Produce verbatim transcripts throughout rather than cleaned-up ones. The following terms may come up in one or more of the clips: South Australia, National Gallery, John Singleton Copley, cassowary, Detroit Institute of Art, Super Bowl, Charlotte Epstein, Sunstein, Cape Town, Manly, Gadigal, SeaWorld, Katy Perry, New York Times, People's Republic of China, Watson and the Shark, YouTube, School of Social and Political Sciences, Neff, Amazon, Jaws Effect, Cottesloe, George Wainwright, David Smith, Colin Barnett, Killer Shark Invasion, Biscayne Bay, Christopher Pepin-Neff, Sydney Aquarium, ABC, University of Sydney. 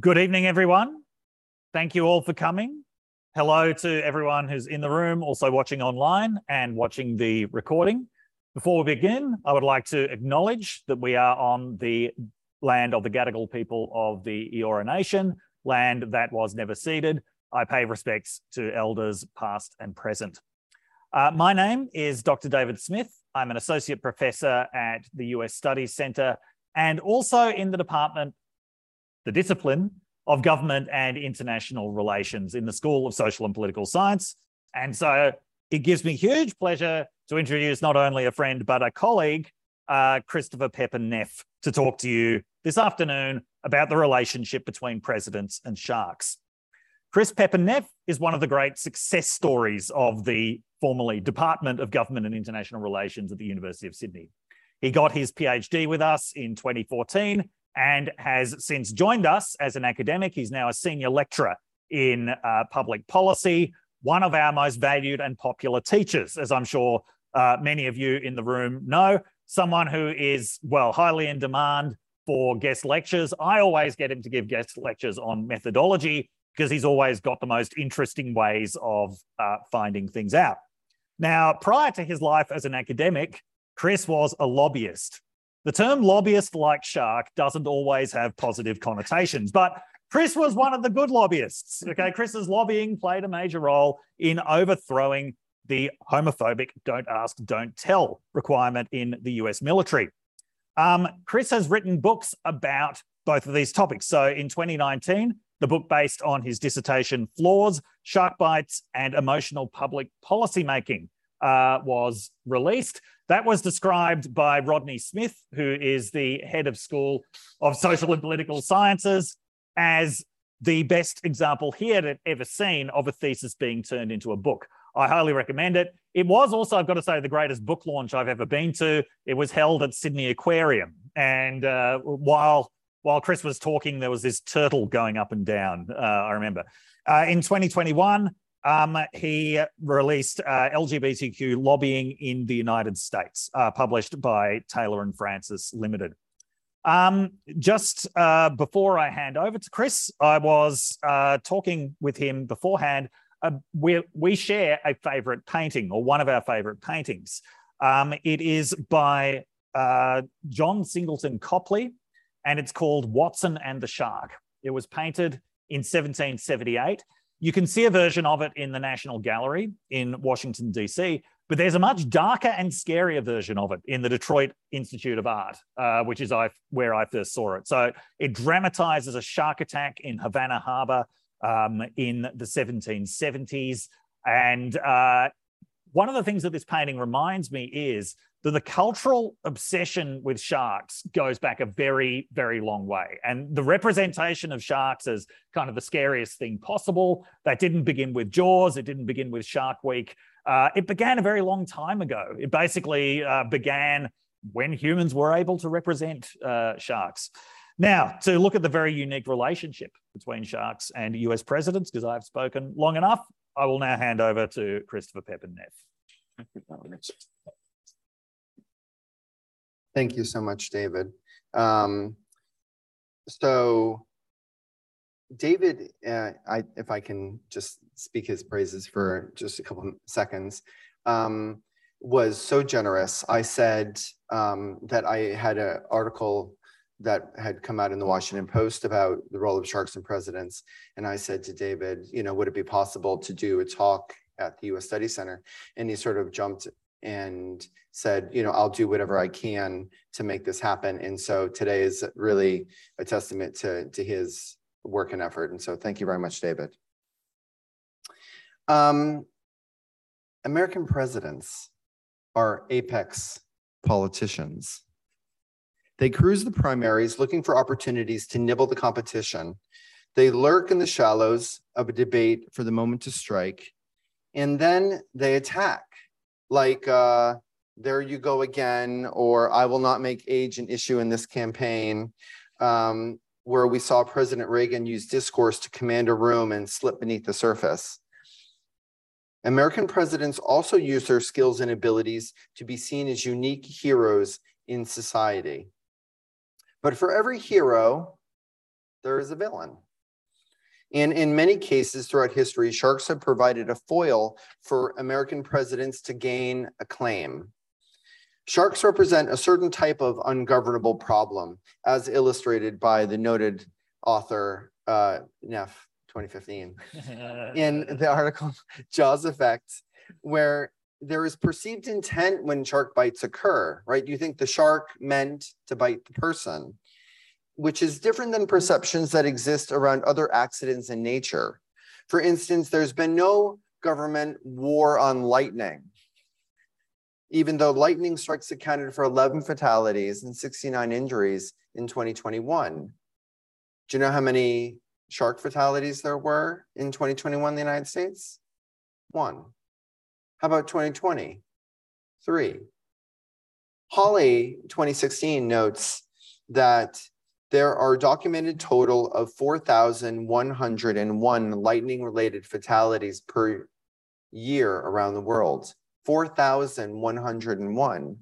Good evening, everyone. Thank you all for coming. Hello to everyone who's in the room, also watching online and watching the recording. Before we begin, I would like to acknowledge that we are on the land of the Gadigal people of the Eora Nation, land that was never ceded. I pay respects to elders past and present. Uh, my name is Doctor David Smith. I'm an associate professor at the U S Studies Center and also in the department the discipline of government and international relations in the School of Social and Political Science. And so it gives me huge pleasure to introduce not only a friend, but a colleague, uh, Christopher Pepin-Neff, to talk to you this afternoon about the relationship between presidents and sharks. Chris Pepin-Neff is one of the great success stories of the formerly Department of Government and International Relations at the University of Sydney. He got his PhD with us in twenty fourteen and has since joined us as an academic. He's now a senior lecturer in uh, public policy, one of our most valued and popular teachers, as I'm sure uh, many of you in the room know, someone who is, well, highly in demand for guest lectures. I always get him to give guest lectures on methodology because he's always got the most interesting ways of uh, finding things out. Now, prior to his life as an academic, Chris was a lobbyist. The term lobbyist like shark doesn't always have positive connotations, but Chris was one of the good lobbyists. Okay, Chris's lobbying played a major role in overthrowing the homophobic don't ask, don't tell requirement in the U S military. Um, Chris has written books about both of these topics. So in twenty nineteen, the book based on his dissertation, Flaws, Shark Bites, and Emotional Public Policymaking, uh, was released. That was described by Rodney Smith, who is the head of School of Social and Political Sciences, as the best example he had ever seen of a thesis being turned into a book. I highly recommend it. It was also, I've got to say, the greatest book launch I've ever been to. It was held at Sydney Aquarium. And uh, while, while Chris was talking, there was this turtle going up and down, uh, I remember. Uh, in twenty twenty-one, Um, he released uh, L G B T Q Lobbying in the United States, uh, published by Taylor and Francis Limited. Um, just uh, before I hand over to Chris, I was uh, talking with him beforehand. Uh, we, we share a favourite painting, or one of our favourite paintings. Um, it is by uh, John Singleton Copley, and it's called Watson and the Shark. It was painted in seventeen seventy-eight. You can see a version of it in the National Gallery in Washington, D C, but there's a much darker and scarier version of it in the Detroit Institute of Art, uh, which is I, where I first saw it. So it dramatizes a shark attack in Havana Harbor um, in the seventeen seventies. And uh, one of the things that this painting reminds me is that the cultural obsession with sharks goes back a very, very long way. And the representation of sharks as kind of the scariest thing possible, that didn't begin with Jaws, it didn't begin with Shark Week. Uh, it began a very long time ago. It basically uh, began when humans were able to represent uh, sharks. Now, to look at the very unique relationship between sharks and U S presidents, because I've spoken long enough, I will now hand over to Christopher Pepin-Neff. Thank you. Thank you so much, David. Um, so David, uh, I, if I can just speak his praises for just a couple of seconds, um, was so generous. I said um, that I had an article that had come out in the Washington Post about the role of sharks and presidents. And I said to David, you know, would it be possible to do a talk at the U S Studies Center? And he sort of jumped and said, you know, I'll do whatever I can to make this happen. And so today is really a testament to, to his work and effort. And so thank you very much, David. Um, American presidents are apex politicians. They cruise the primaries looking for opportunities to nibble the competition. They lurk in the shallows of a debate for the moment to strike, and then they attack. Like, uh, there you go again, or I will not make age an issue in this campaign, um, where we saw President Reagan use discourse to command a room and slip beneath the surface. American presidents also use their skills and abilities to be seen as unique heroes in society. But for every hero, there is a villain. And in many cases throughout history, sharks have provided a foil for American presidents to gain acclaim. Sharks represent a certain type of ungovernable problem, as illustrated by the noted author, uh, Neff, twenty fifteen, in the article, Jaws Effect, where there is perceived intent when shark bites occur, right? You think the shark meant to bite the person, which is different than perceptions that exist around other accidents in nature. For instance, there's been no government war on lightning, even though lightning strikes accounted for eleven fatalities and sixty-nine injuries in twenty twenty-one. Do you know how many shark fatalities there were in twenty twenty-one in the United States? One. How about twenty twenty? Three. Holly, twenty sixteen, notes that there are documented total of four thousand one hundred one lightning-related fatalities per year around the world. four thousand one hundred one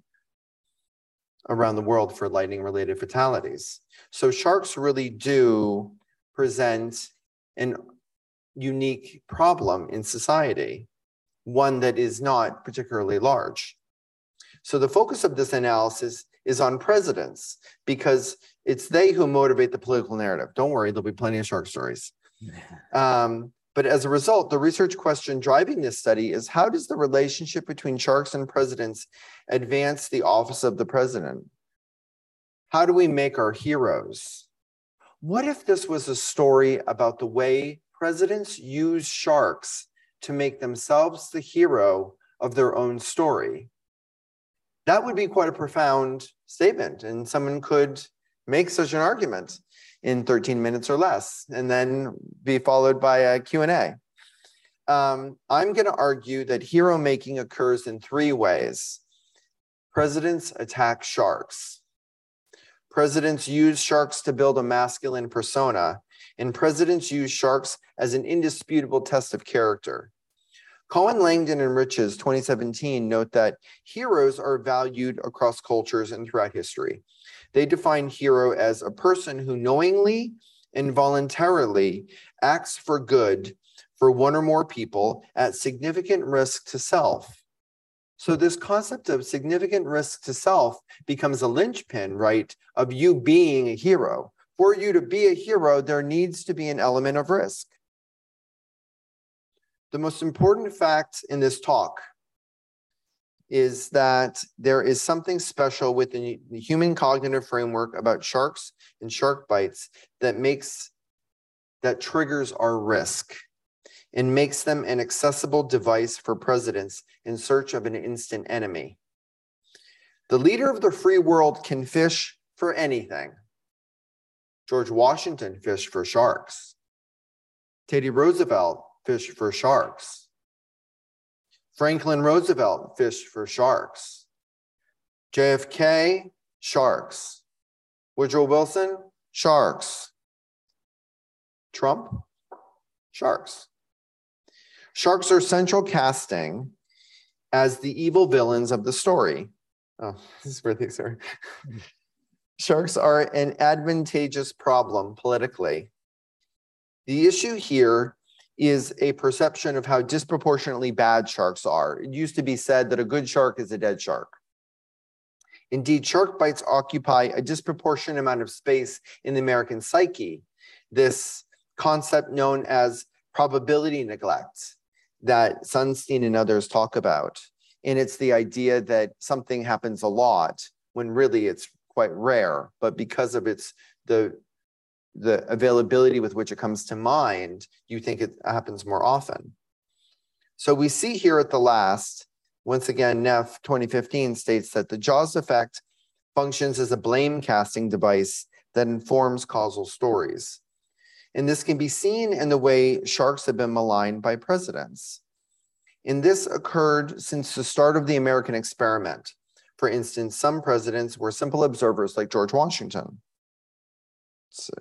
around the world for lightning-related fatalities. So sharks really do present an unique problem in society, one that is not particularly large. So the focus of this analysis is on presidents, because it's they who motivate the political narrative. Don't worry, there'll be plenty of shark stories. Um, but as a result, the research question driving this study is, how does the relationship between sharks and presidents advance the office of the president? How do we make our heroes? What if this was a story about the way presidents use sharks to make themselves the hero of their own story? That would be quite a profound statement, and someone could make such an argument in thirteen minutes or less, and then be followed by a Q and A. Um, I'm gonna argue that hero making occurs in three ways. Presidents attack sharks. Presidents use sharks to build a masculine persona, and presidents use sharks as an indisputable test of character. Cohen, Langdon, and Riches, twenty seventeen, note that heroes are valued across cultures and throughout history. They define hero as a person who knowingly and voluntarily acts for good for one or more people at significant risk to self. So this concept of significant risk to self becomes a linchpin, right, of you being a hero. For you to be a hero, there needs to be an element of risk. The most important fact in this talk is that there is something special within the human cognitive framework about sharks and shark bites that makes, that triggers our risk and makes them an accessible device for presidents in search of an instant enemy. The leader of the free world can fish for anything. George Washington fished for sharks. Teddy Roosevelt fished for sharks. Franklin Roosevelt fished for sharks. J F K, sharks. Woodrow Wilson, sharks. Trump, sharks. Sharks are central casting as the evil villains of the story. Oh, this is where things are. Sharks are an advantageous problem politically. The issue here is a perception of how disproportionately bad sharks are. It used to be said that a good shark is a dead shark. Indeed, shark bites occupy a disproportionate amount of space in the American psyche. This concept known as probability neglect that Sunstein and others talk about. And it's the idea that something happens a lot when really it's quite rare, but because of its the the availability with which it comes to mind, you think it happens more often. So we see here at the last, once again, Neff twenty fifteen states that the Jaws effect functions as a blame casting device that informs causal stories. And this can be seen in the way sharks have been maligned by presidents. And this occurred since the start of the American experiment. For instance, some presidents were simple observers like George Washington. Let's see,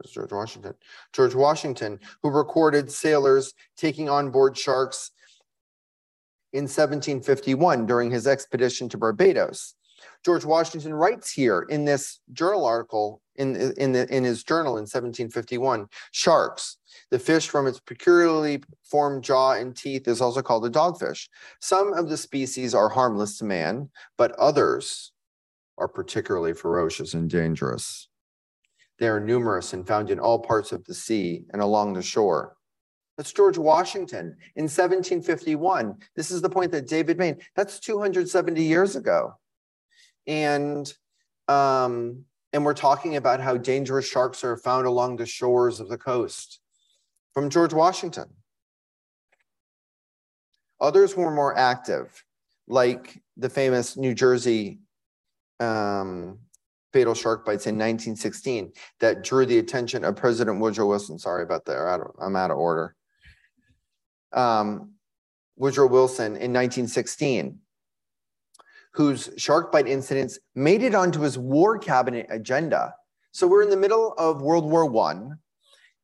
where's George Washington? George Washington, who recorded sailors taking on board sharks in seventeen fifty-one during his expedition to Barbados. George Washington writes here in this journal article, in, in, the, in his journal in seventeen fifty-one, sharks. The fish from its peculiarly formed jaw and teeth is also called a dogfish. Some of the species are harmless to man, but others are particularly ferocious and dangerous. They are numerous and found in all parts of the sea and along the shore. That's George Washington in seventeen fifty-one. This is the point that David made. That's two hundred seventy years ago. And, um, and we're talking about how dangerous sharks are found along the shores of the coast. From George Washington. Others were more active, like the famous New Jersey um, fatal shark bites in nineteen sixteen that drew the attention of President Woodrow Wilson. Sorry about that, I don't, I'm out of order. Um, Woodrow Wilson in nineteen sixteen, whose shark bite incidents made it onto his war cabinet agenda. So we're in the middle of World War One.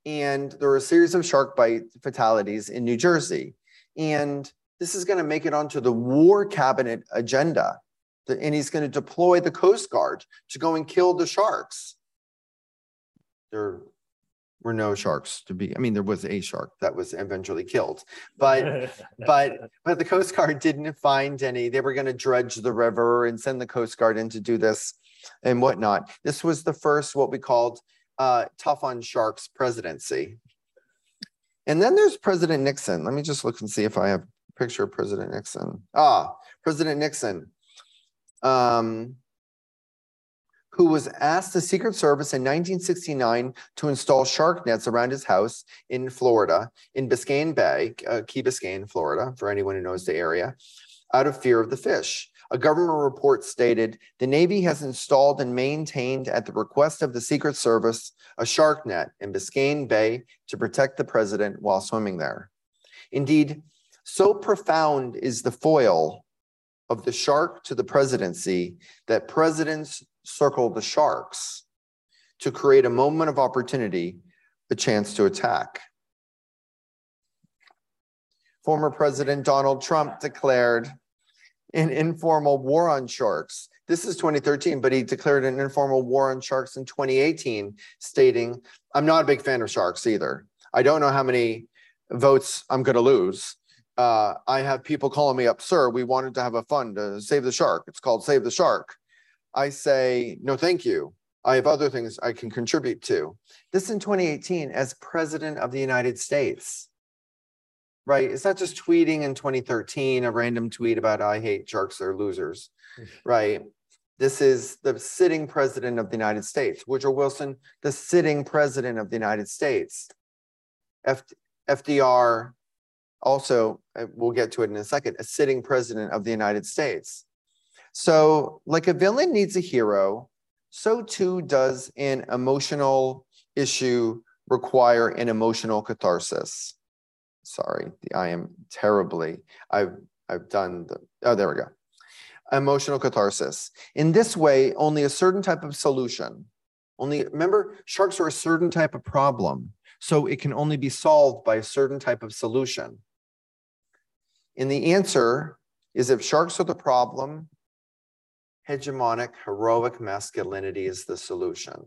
And there were a series of shark bite fatalities in New Jersey. And this is going to make it onto the war cabinet agenda. And he's going to deploy the Coast Guard to go and kill the sharks. There were no sharks to be, I mean, there was a shark that was eventually killed. But, but, but the Coast Guard didn't find any. They were going to dredge the river and send the Coast Guard in to do this and whatnot. This was the first what we called Uh, tough on sharks presidency. And then there's President Nixon. Let me just look and see if I have a picture of President Nixon. Ah, President Nixon, um, who was asked the Secret Service in nineteen sixty-nine to install shark nets around his house in Florida, in Biscayne Bay, uh, Key Biscayne, Florida, for anyone who knows the area, out of fear of the fish. A government report stated, the Navy has installed and maintained at the request of the Secret Service a shark net in Biscayne Bay to protect the president while swimming there. Indeed, so profound is the foil of the shark to the presidency that presidents circle the sharks to create a moment of opportunity, a chance to attack. Former President Donald Trump declared an informal war on sharks. This is twenty thirteen, but he declared an informal war on sharks in twenty eighteen, stating, I'm not a big fan of sharks either. I don't know how many votes I'm going to lose. Uh, I have people calling me up, sir, we wanted to have a fund to save the shark. It's called Save the Shark. I say, no, thank you. I have other things I can contribute to. This in twenty eighteen as President of the United States. Right, it's not just tweeting in twenty thirteen, a random tweet about I hate sharks, they're losers, right? This is the sitting president of the United States, Woodrow Wilson, the sitting president of the United States. F D R, also, we'll get to it in a second, a sitting president of the United States. So like a villain needs a hero, so too does an emotional issue require an emotional catharsis. Sorry, I am terribly, I've, I've done the, oh, there we go. Emotional catharsis. In this way, only a certain type of solution. Only, remember, sharks are a certain type of problem, so it can only be solved by a certain type of solution. And the answer is if sharks are the problem, hegemonic, heroic masculinity is the solution.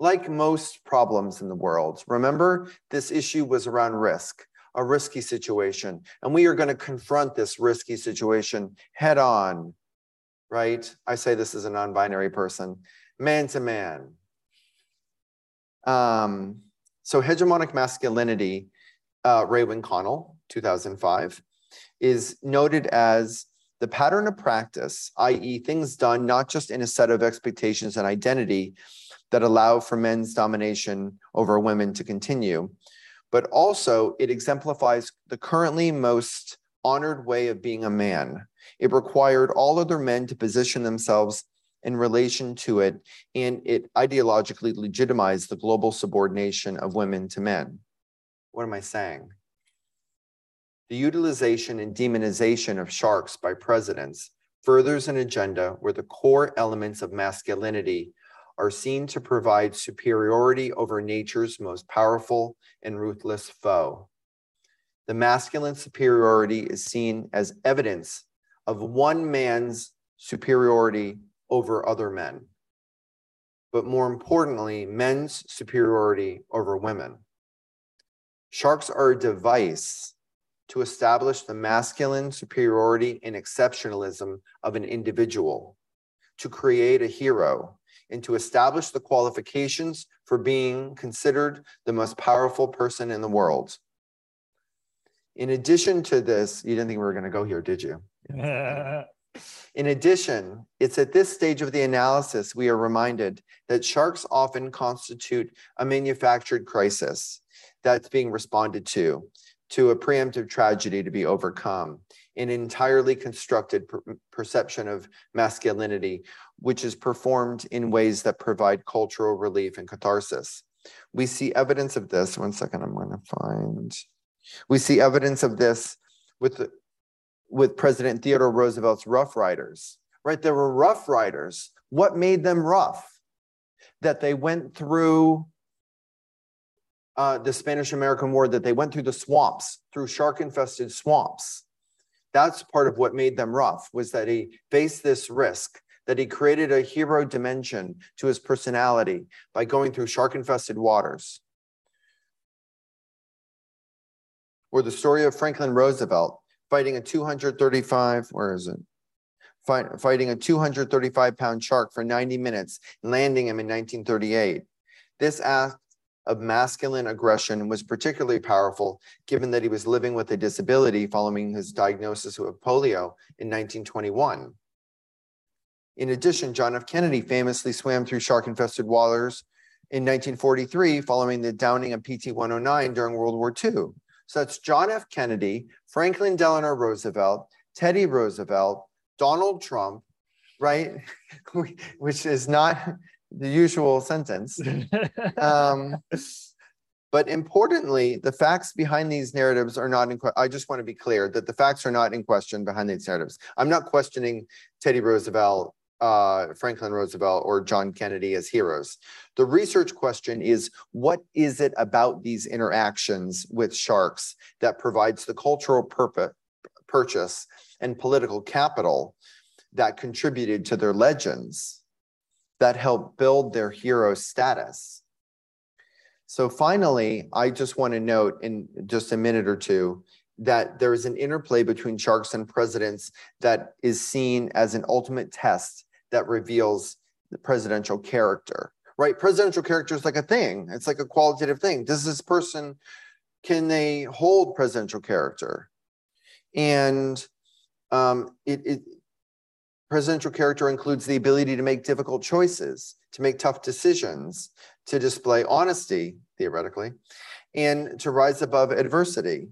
Like most problems in the world, remember, this issue was around risk, a risky situation. And we are going to confront this risky situation head on, right? I say this as a non-binary person, man to man. Um, so hegemonic masculinity, uh, Ray Winconnell, two thousand five, is noted as the pattern of practice, that is things done not just in a set of expectations and identity, that allow for men's domination over women to continue, but also it exemplifies the currently most honored way of being a man. It required all other men to position themselves in relation to it, and it ideologically legitimized the global subordination of women to men. What am I saying? The utilization and demonization of sharks by presidents furthers an agenda where the core elements of masculinity are seen to provide superiority over nature's most powerful and ruthless foe. The masculine superiority is seen as evidence of one man's superiority over other men, but more importantly, men's superiority over women. Sharks are a device to establish the masculine superiority and exceptionalism of an individual, to create a hero, and to establish the qualifications for being considered the most powerful person in the world. In addition to this, you didn't think we were going to go here, did you? In addition, it's at this stage of the analysis we are reminded that sharks often constitute a manufactured crisis that's being responded to, to a preemptive tragedy to be overcome, an entirely constructed per perception of masculinity, which is performed in ways that provide cultural relief and catharsis. We see evidence of this. One second, I'm going to find. We see evidence of this with the, with President Theodore Roosevelt's Rough Riders, right? There were Rough Riders. What made them rough? That they went through uh, the Spanish-American War, that they went through the swamps, through shark-infested swamps. That's part of what made them rough, was that he faced this risk, that he created a hero dimension to his personality by going through shark-infested waters. Or the story of Franklin Roosevelt fighting a two hundred thirty-five, where is it? Fight, fighting a two hundred thirty-five pound shark for ninety minutes, landing him in nineteen thirty-eight. This act of masculine aggression was particularly powerful given that he was living with a disability following his diagnosis of polio in nineteen twenty-one. In addition, John F. Kennedy famously swam through shark-infested waters in nineteen forty-three following the downing of P T one oh nine during World War Two. So that's John F. Kennedy, Franklin Delano Roosevelt, Teddy Roosevelt, Donald Trump, right? Which is not the usual sentence. Um, but importantly, the facts behind these narratives are not in question. I just want to be clear that the facts are not in question behind these narratives. I'm not questioning Teddy Roosevelt, uh, Franklin Roosevelt, or John Kennedy as heroes. The research question is, what is it about these interactions with sharks that provides the cultural purpose, purchase and political capital that contributed to their legends, that helped build their hero status? So finally, I just want to note in just a minute or two that there is an interplay between sharks and presidents that is seen as an ultimate test that reveals the presidential character, right? Presidential character is like a thing. It's like a qualitative thing. Does this person, can they hold presidential character? And um, it, it, presidential character includes the ability to make difficult choices, to make tough decisions, to display honesty, theoretically, and to rise above adversity.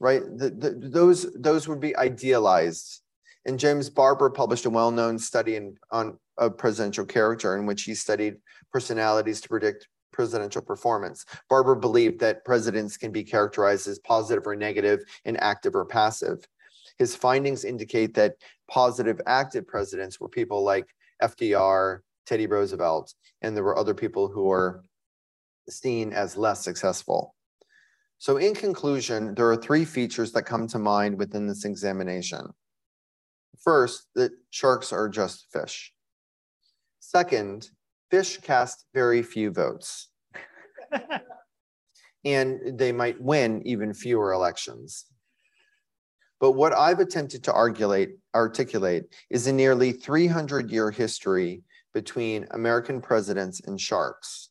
Right, the, the, those those would be idealized, and James Barber published a well-known study in, on a presidential character in which he studied personalities to predict presidential performance. Barber believed that presidents can be characterized as positive or negative, and active or passive. His findings indicate that positive, active presidents were people like F D R, Teddy Roosevelt, and there were other people who were seen as less successful. So in conclusion, there are three features that come to mind within this examination. First, that sharks are just fish. Second, fish cast very few votes. And they might win even fewer elections. But what I've attempted to articulate, articulate is a nearly three hundred year history between American presidents and sharks,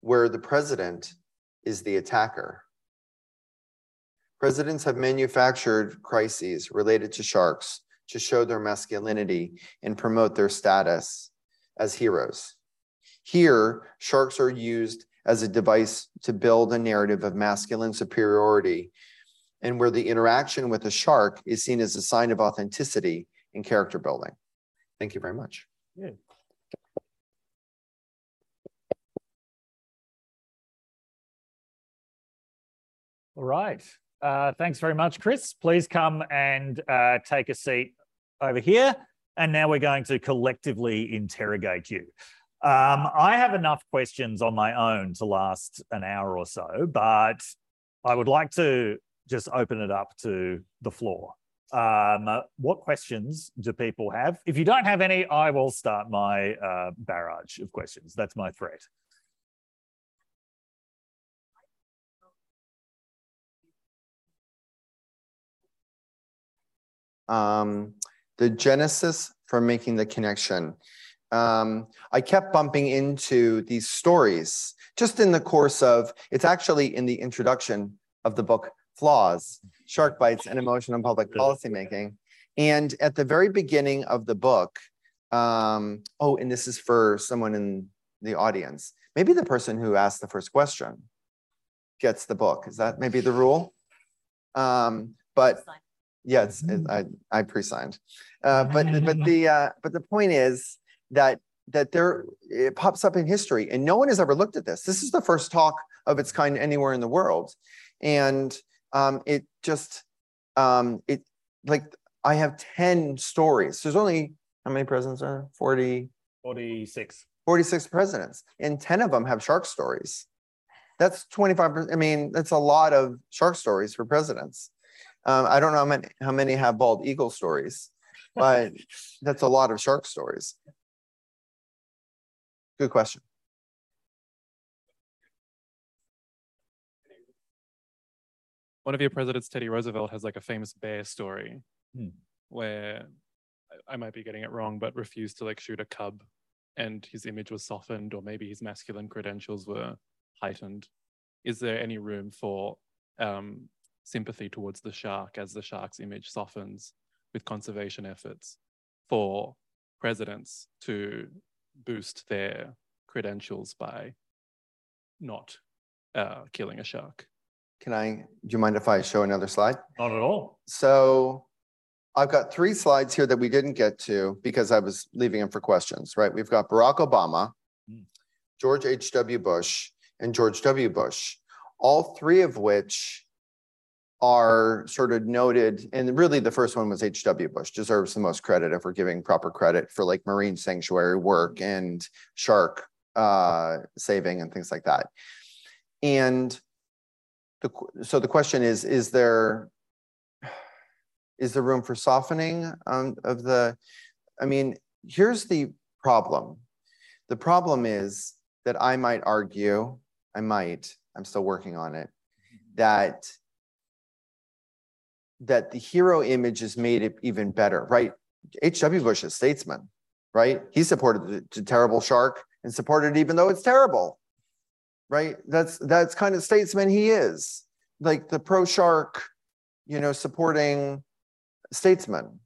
where the president is the attacker. Presidents have manufactured crises related to sharks to show their masculinity and promote their status as heroes. Here, sharks are used as a device to build a narrative of masculine superiority, and where the interaction with a shark is seen as a sign of authenticity and character building. Thank you very much. Yeah. All right. Uh, thanks very much, Chris. Please come and uh, take a seat over here. And now we're going to collectively interrogate you. Um, I have enough questions on my own to last an hour or so, but I would like to just open it up to the floor. Um, what questions do people have? If you don't have any, I will start my uh, barrage of questions. That's my threat. Um, the genesis for making the connection. Um, I kept bumping into these stories just in the course of, it's actually in the introduction of the book, Flaws, Shark Bites, and Emotional and Public Policymaking. And at the very beginning of the book, um, oh, and this is for someone in the audience, maybe the person who asked the first question gets the book. Is that maybe the rule? Um, but yes, it, I, I pre-signed. Uh, but, but, the, uh, but the point is that, that there, it pops up in history and no one has ever looked at this. This is the first talk of its kind anywhere in the world. And um, it just, um, it like, I have ten stories. There's only, how many presidents are there? forty, forty-six. forty-six presidents, and ten of them have shark stories. That's twenty-five percent, I mean, that's a lot of shark stories for presidents. Um, I don't know how many, how many have bald eagle stories, but that's a lot of shark stories. Good question. One of your presidents, Teddy Roosevelt, has like a famous bear story hmm. where I might be getting it wrong, but refused to like shoot a cub and his image was softened, or maybe his masculine credentials were heightened. Is there any room for um, sympathy towards the shark as the shark's image softens with conservation efforts for presidents to boost their credentials by not uh, killing a shark? Can I, do you mind if I show another slide? Not at all. So I've got three slides here that we didn't get to because I was leaving them for questions, right? We've got Barack Obama, George H W Bush, and George W. Bush, all three of which are sort of noted, and really the first one was H W Bush, deserves the most credit if we're giving proper credit for like marine sanctuary work and shark uh, saving and things like that. And The, so the question is, is there, is there room for softening um, of the, I mean, here's the problem. The problem is that I might argue, I might, I'm still working on it, that, that the hero image has made it even better, right? H W Bush is statesman, right? He supported the, the terrible shark and supported it even though it's terrible. Right, that's that's kind of statesman he is, like the pro shark, you know, supporting statesman,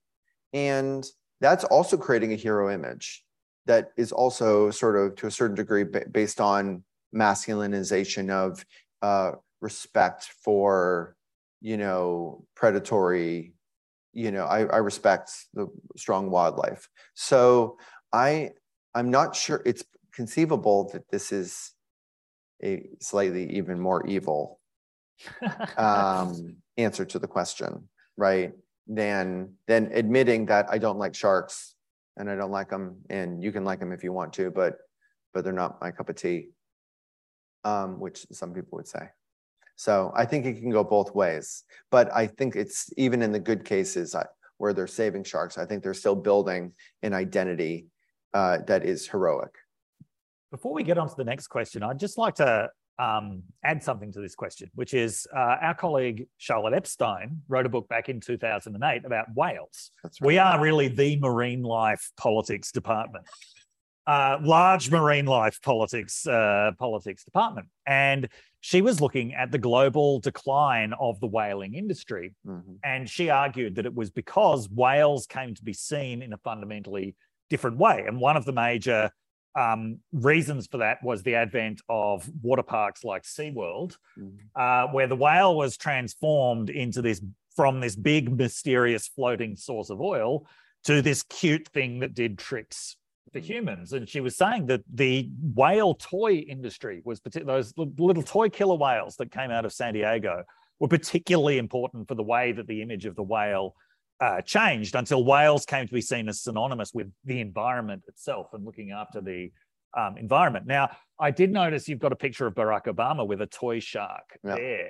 and that's also creating a hero image that is also sort of to a certain degree based on masculinization of uh, respect for, you know, predatory, you know, I, I respect the strong wildlife. So I I'm not sure it's conceivable that this is a slightly even more evil um, answer to the question, right? Than, than admitting that I don't like sharks and I don't like them, and you can like them if you want to, but, but they're not my cup of tea, um, which some people would say. So I think it can go both ways, but I think it's even in the good cases where they're saving sharks, I think they're still building an identity uh, that is heroic. Before we get on to the next question, I'd just like to um, add something to this question, which is uh, our colleague Charlotte Epstein wrote a book back in two thousand eight about whales. That's right. We are really the marine life politics department, uh, large marine life politics, uh, politics department. And she was looking at the global decline of the whaling industry. Mm-hmm. And she argued that it was because whales came to be seen in a fundamentally different way. And one of the major Um, reasons for that was the advent of water parks like SeaWorld, mm-hmm. uh, where the whale was transformed into this, from this big mysterious floating source of oil to this cute thing that did tricks to humans. And she was saying that the whale toy industry was, those little toy killer whales that came out of San Diego were particularly important for the way that the image of the whale Uh, changed until whales came to be seen as synonymous with the environment itself and looking after the um, environment. Now, I did notice you've got a picture of Barack Obama with a toy shark yep. there.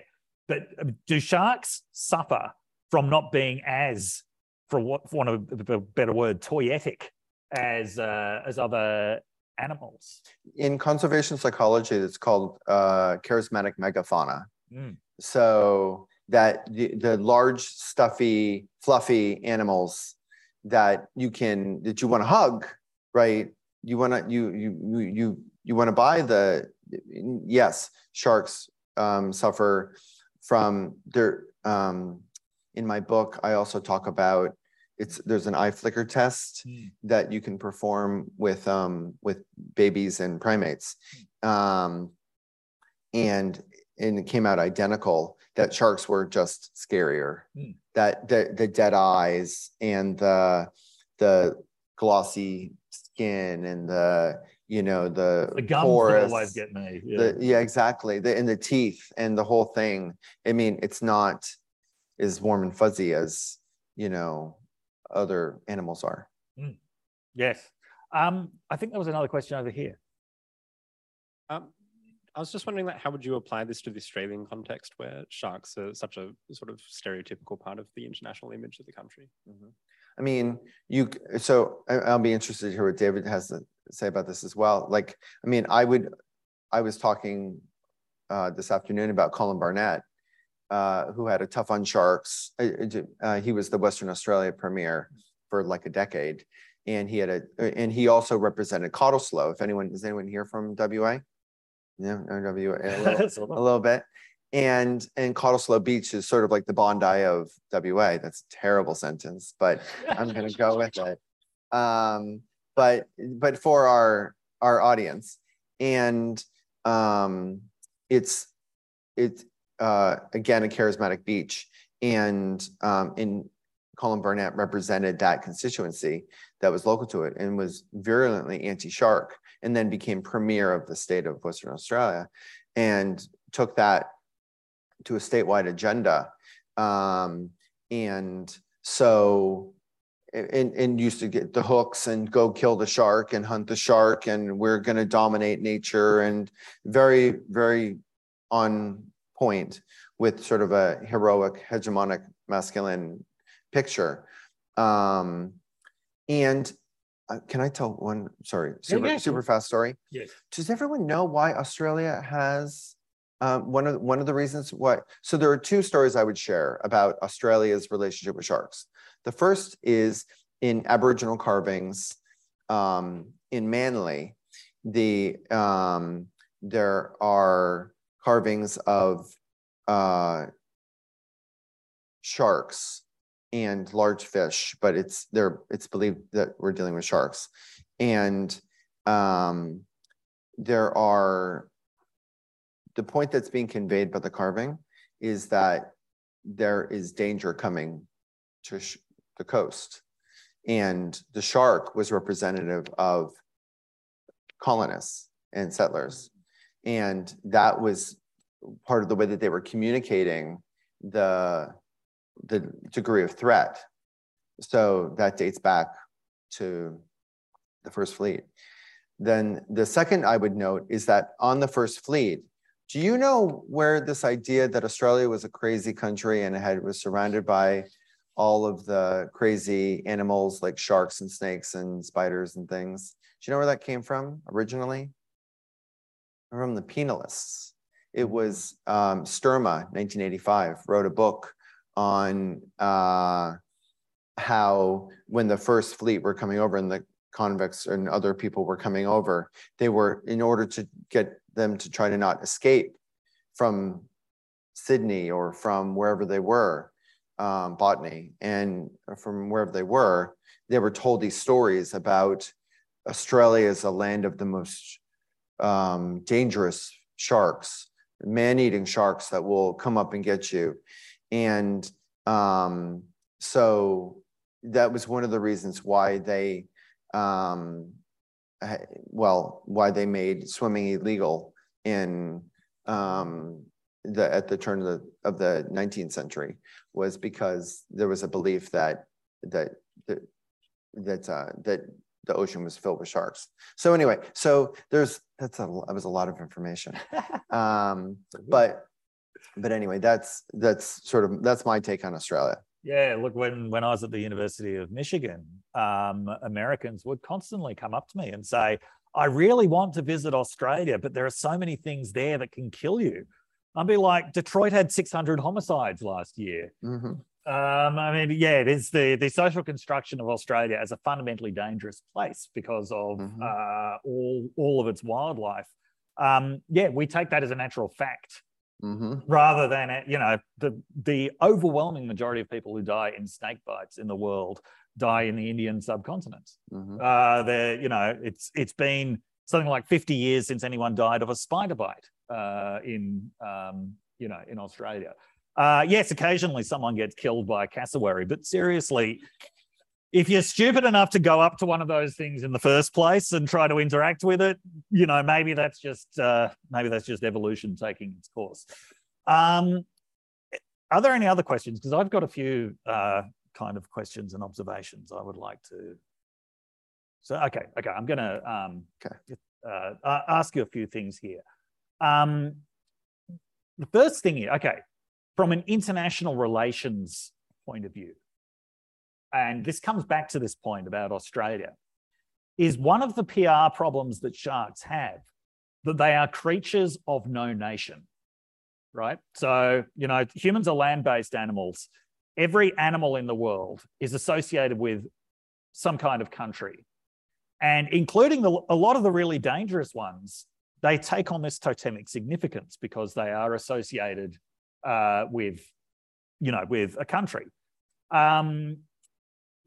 But uh, do sharks suffer from not being as, for what, for want of a better word, toyetic as uh, as other animals. In conservation psychology, it's called uh, charismatic megafauna. Mm. So that the, the large, stuffy, fluffy animals that you can that you want to hug, right? You want to you you you you want to buy the yes. Sharks um, suffer from their. Um, in my book, I also talk about. It's, there's an eye flicker test that you can perform with um, with babies and primates, um, and and it came out identical that sharks were just scarier. Mm. That the the dead eyes and the the glossy skin and the you know the the gums that always get me. Yeah, the, yeah exactly. The, and the teeth and the whole thing. I mean, it's not as warm and fuzzy as you know. Other animals are. Mm. Yes. Um, I think there was another question over here. Um, I was just wondering, like, how would you apply this to the Australian context where sharks are such a sort of stereotypical part of the international image of the country? Mm-hmm. I mean, you. So I, I'll be interested to hear what David has to say about this as well. Like, I mean, I would, I was talking uh, this afternoon about Colin Barnett, Uh, who had a tough on sharks. Uh, he was the Western Australia premier for like a decade, and he had a and he also represented Cottesloe. If anyone is anyone here from W A, no, no W A, a little, a little bit, and and Cottesloe Beach is sort of like the Bondi of W A. That's a terrible sentence, but I'm going to go with it. Um, but but for our our audience, and um, it's it's. Uh, again, a charismatic beach, and um, in Colin Barnett represented that constituency that was local to it and was virulently anti-shark, and then became premier of the state of Western Australia, and took that to a statewide agenda, um, and so and, and used to get the hooks and go kill the shark and hunt the shark, and we're going to dominate nature, and very very on point with sort of a heroic, hegemonic, masculine picture. Um, and uh, can I tell one, sorry, super, yeah, yeah. super fast story? Yes. Does everyone know why Australia has, um, one, of, one of the reasons why, so there are two stories I would share about Australia's relationship with sharks. The first is in Aboriginal carvings um, in Manly, the, um, there are carvings of uh, sharks and large fish, but it's they're it's believed that we're dealing with sharks, and um, there are the point that's being conveyed by the carving is that there is danger coming to sh the coast, and the shark was representative of colonists and settlers. And that was part of the way that they were communicating the, the degree of threat. So that dates back to the First Fleet. Then the second I would note is that on the First Fleet, do you know where this idea that Australia was a crazy country and it had, was surrounded by all of the crazy animals like sharks and snakes and spiders and things? Do you know where that came from originally? From the penalists. It was um, Sturma, nineteen eighty-five, wrote a book on uh, how when the First Fleet were coming over and the convicts and other people were coming over, they were, in order to get them to try to not escape from Sydney or from wherever they were, um, Botany, and from wherever they were, they were told these stories about Australia as a land of the most Um, dangerous sharks, man-eating sharks that will come up and get you. And um, so that was one of the reasons why they, um, well, why they made swimming illegal in um, the, at the turn of the, of the nineteenth century, was because there was a belief that, that, that, that, uh, that the ocean was filled with sharks. So anyway, so there's, that's a, that was a lot of information. Um, but, but anyway, that's, that's sort of, that's my take on Australia. Yeah, look, when, when I was at the University of Michigan, um, Americans would constantly come up to me and say, I really want to visit Australia, but there are so many things there that can kill you. I'd be like, Detroit had six hundred homicides last year. Mm-hmm. Um, I mean, yeah, it is the, the social construction of Australia as a fundamentally dangerous place because of mm-hmm. uh, all, all of its wildlife. Um, yeah, we take that as a natural fact mm-hmm. rather than, you know, the, the overwhelming majority of people who die in snake bites in the world die in the Indian subcontinent. Mm-hmm. Uh, they're, you know, it's it's been something like fifty years since anyone died of a spider bite uh, in, um, you know, in Australia. Uh, yes, occasionally someone gets killed by a cassowary, but seriously, if you're stupid enough to go up to one of those things in the first place and try to interact with it, you know, maybe that's just uh, maybe that's just evolution taking its course. Um, are there any other questions? Because I've got a few uh, kind of questions and observations I would like to. So okay, okay, I'm going to um, okay. uh, ask you a few things here. Um, the first thing here, okay. From an international relations point of view, and this comes back to this point about Australia, is one of the P R problems that sharks have that they are creatures of no nation, right? So, you know, humans are land-based animals. Every animal in the world is associated with some kind of country, and including the, a lot of the really dangerous ones, they take on this totemic significance because they are associated Uh, with, you know, with a country. Um,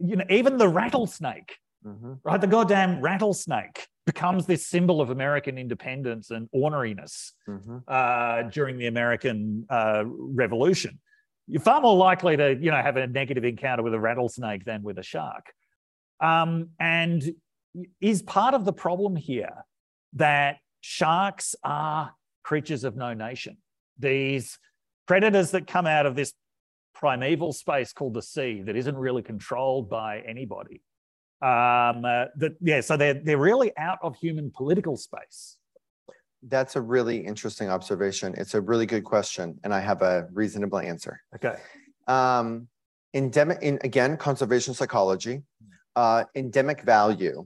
you know, even the rattlesnake, mm-hmm. right? The goddamn rattlesnake becomes this symbol of American independence and orneriness mm-hmm. uh, during the American uh, Revolution. You're far more likely to, you know, have a negative encounter with a rattlesnake than with a shark. Um, and is part of the problem here that sharks are creatures of no nation? These predators that come out of this primeval space called the sea that isn't really controlled by anybody. Um, uh, that, yeah, so they're, they're really out of human political space. That's a really interesting observation. It's a really good question, and I have a reasonable answer. Okay. Um, endemic, in, again, conservation psychology, uh, endemic value,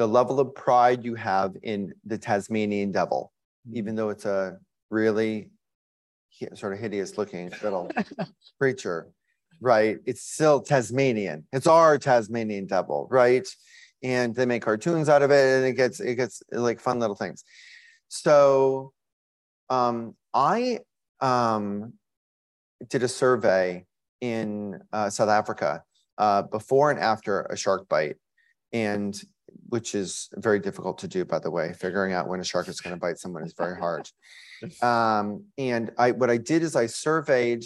the level of pride you have in the Tasmanian devil, even though it's a really sort of hideous looking little creature, right? It's still Tasmanian. It's our Tasmanian devil, right? And they make cartoons out of it, and it gets it gets like fun little things. So um, I um, did a survey in uh, South Africa uh, before and after a shark bite, and which is very difficult to do, by the way. Figuring out when a shark is going to bite someone is very hard. Um, and I, what I did is I surveyed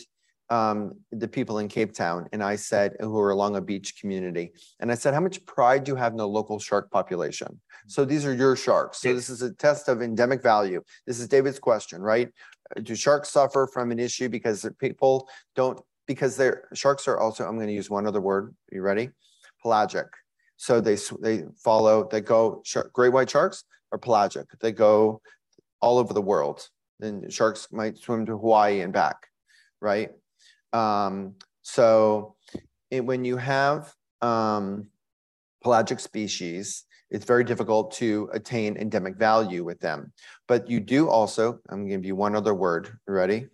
um, the people in Cape Town, and I said, who are along a beach community. And I said, how much pride do you have in the local shark population? So these are your sharks. So this is a test of endemic value. This is David's question, right? Do sharks suffer from an issue because people don't, because they're, sharks are also, I'm going to use one other word. Are you ready? Pelagic. So they, they follow, they go, great white sharks are pelagic. They go all over the world. Then sharks might swim to Hawaii and back, right? Um, so it, when you have um, pelagic species, it's very difficult to attain endemic value with them. But you do also, I'm gonna give you one other word, ready?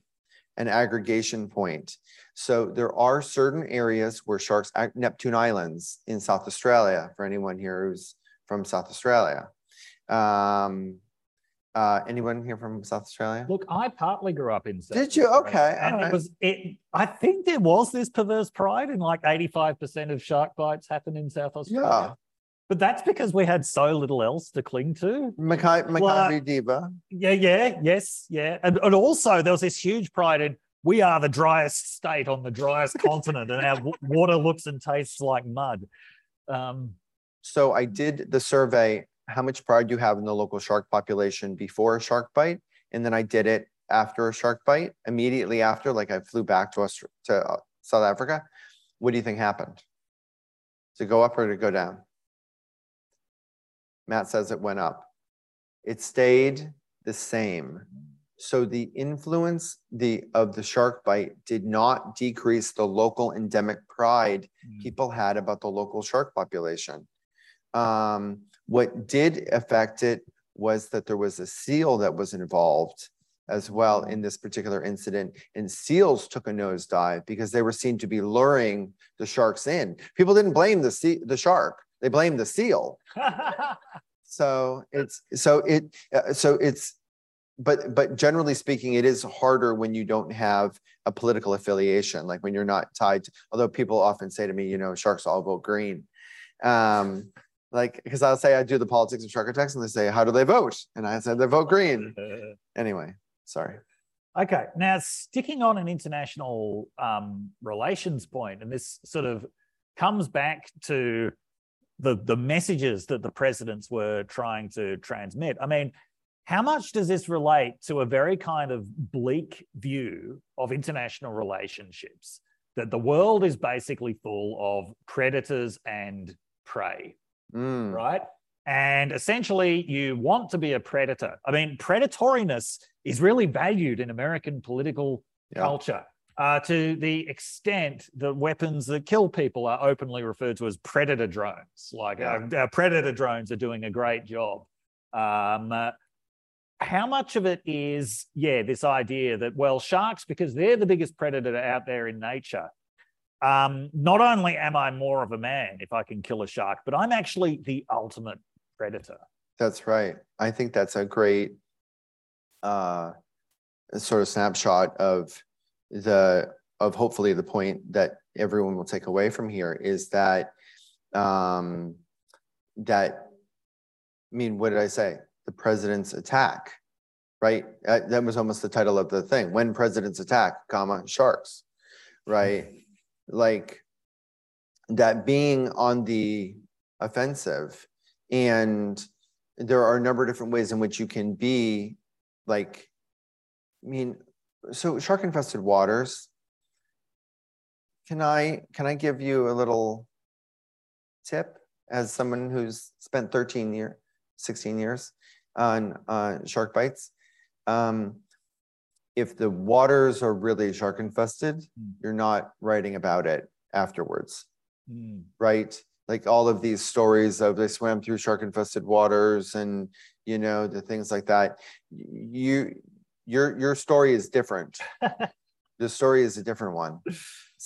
An aggregation point. So there are certain areas where sharks, Neptune Islands in South Australia, for anyone here who's from South Australia, um, Uh, anyone here from South Australia? Look, I partly grew up in South Australia. Did you? Okay. And right. it was, it, I think there was this perverse pride in like eighty-five percent of shark bites happen in South Australia. Yeah. But that's because we had so little else to cling to. Maca- Maca- like, Diva. Yeah, yeah, yes, yeah. And, and also there was this huge pride in we are the driest state on the driest continent and our water looks and tastes like mud. Um, so I did the survey. How much pride you have in the local shark population before a shark bite, and then I did it after a shark bite. Immediately after, like I flew back to us to South Africa. What do you think happened? To go up or to go down? Matt says it went up. It stayed the same. So the influence the, of the shark bite did not decrease the local endemic pride mm. people had about the local shark population. Um, what did affect it was that there was a seal that was involved as well in this particular incident, and seals took a nosedive because they were seen to be luring the sharks in. People didn't blame the sea, the shark; they blamed the seal. so it's so it so it's, but but generally speaking, it is harder when you don't have a political affiliation, like when you're not tied to, although people often say to me, you know, sharks all vote green. Um, Like, because I'll say I do the politics of shark attacks, and they say, how do they vote? And I said, they vote green. Anyway, sorry. Okay. Now, sticking on an international um, relations point, and this sort of comes back to the, the messages that the presidents were trying to transmit. I mean, how much does this relate to a very kind of bleak view of international relationships, that the world is basically full of predators and prey? Mm. Right? And essentially, you want to be a predator. I mean, predatoriness is really valued in American political yeah. culture uh, to the extent that weapons that kill people are openly referred to as predator drones. Like, yeah. our, our predator drones are doing a great job. Um, uh, how much of it is, yeah, this idea that, well, sharks, because they're the biggest predator out there in nature, Um, not only am I more of a man if I can kill a shark, but I'm actually the ultimate predator. That's right. I think that's a great uh, sort of snapshot of the of hopefully the point that everyone will take away from here is that um, that I mean, what did I say? The president's attack, right? That was almost the title of the thing: "When Presidents Attack, comma Sharks," right? Mm-hmm. Like that being on the offensive, and there are a number of different ways in which you can be like, I mean, so shark infested waters. Can I, can I give you a little tip as someone who's spent thirteen years, sixteen years on uh, shark bites? Um, If the waters are really shark infested, mm. you're not writing about it afterwards, mm. right? Like all of these stories of they swam through shark infested waters and, you know, the things like that. You, your, your story is different. The story is a different one.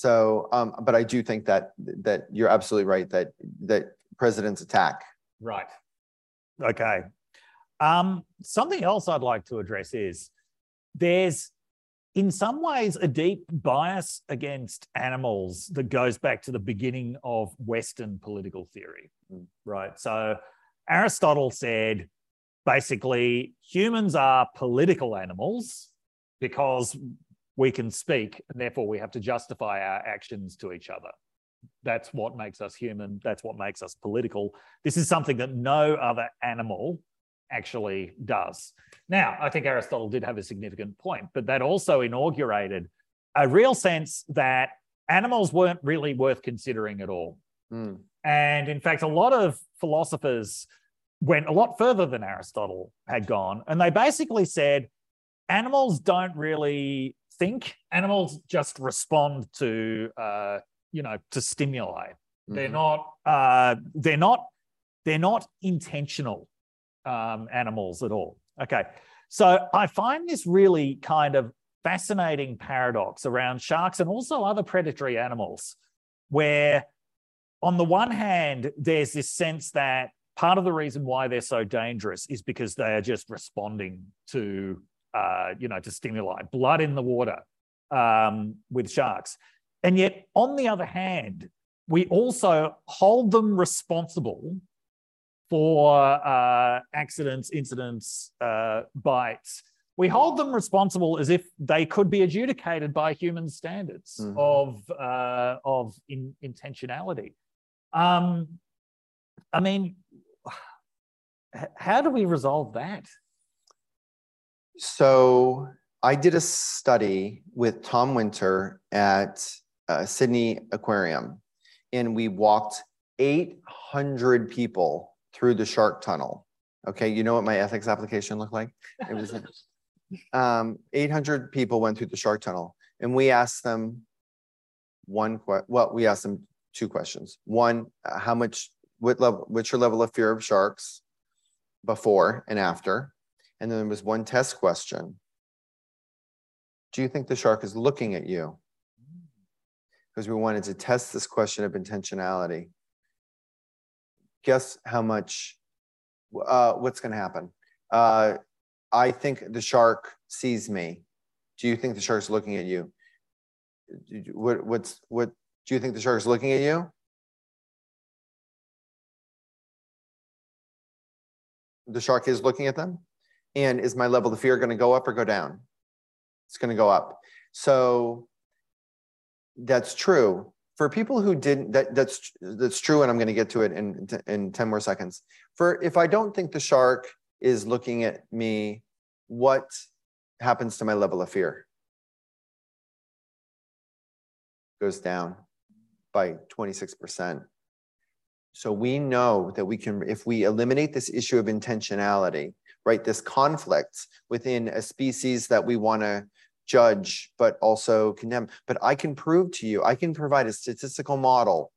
So, um, but I do think that, that you're absolutely right, that, that presidents attack. Right. Okay. Um, something else I'd like to address is, there's, in some ways, a deep bias against animals that goes back to the beginning of Western political theory, mm. right? So Aristotle said, basically, humans are political animals because we can speak, and therefore we have to justify our actions to each other. That's what makes us human. That's what makes us political. This is something that no other animal actually does. Now, I think Aristotle did have a significant point, but that also inaugurated a real sense that animals weren't really worth considering at all. Mm. And in fact, a lot of philosophers went a lot further than Aristotle had gone, and they basically said animals don't really think, animals just respond to, uh, you know, to stimuli. Mm-hmm. They're not, uh, they're not, they're not intentional Um, animals at all. Okay. So I find this really kind of fascinating paradox around sharks and also other predatory animals, where on the one hand, there's this sense that part of the reason why they're so dangerous is because they are just responding to, uh, you know, to stimuli, blood in the water um, with sharks. And yet on the other hand, we also hold them responsible for uh, accidents, incidents, uh, bites. We hold them responsible as if they could be adjudicated by human standards mm-hmm. of, uh, of in, intentionality. Um, I mean, how do we resolve that? So I did a study with Tom Winter at uh, Sydney Aquarium, and we walked eight hundred people through the shark tunnel. Okay, you know what my ethics application looked like? It was um, eight hundred people went through the shark tunnel, and we asked them one question. Well, we asked them two questions. One, uh, how much, what level, what's your level of fear of sharks before and after? And then there was one test question. Do you think the shark is looking at you? Because we wanted to test this question of intentionality. Guess how much, uh, what's gonna happen? Uh, I think the shark sees me. Do you think the shark's looking at you? What, what's, what, do you think the shark's looking at you? The shark is looking at them. And is my level of fear gonna go up or go down? It's gonna go up. So that's true. For people who didn't, that, that's, that's true, and I'm gonna get to it in, in ten more seconds. For if I don't think the shark is looking at me, what happens to my level of fear? Goes down by twenty-six percent. So we know that we can, if we eliminate this issue of intentionality, right, this conflict within a species that we wanna judge, but also condemn. But I can prove to you, I can provide a statistical model,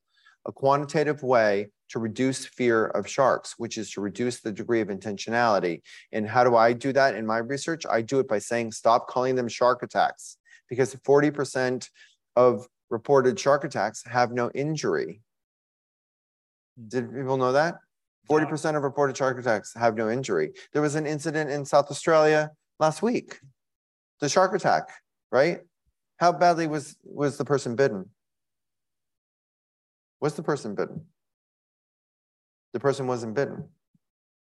a quantitative way to reduce fear of sharks, which is to reduce the degree of intentionality. And how do I do that in my research? I do it by saying, stop calling them shark attacks, because forty percent of reported shark attacks have no injury. Did people know that? forty percent of reported shark attacks have no injury. There was an incident in South Australia last week. The shark attack, right? How badly was, was the person bitten? Was the person bitten? The person wasn't bitten.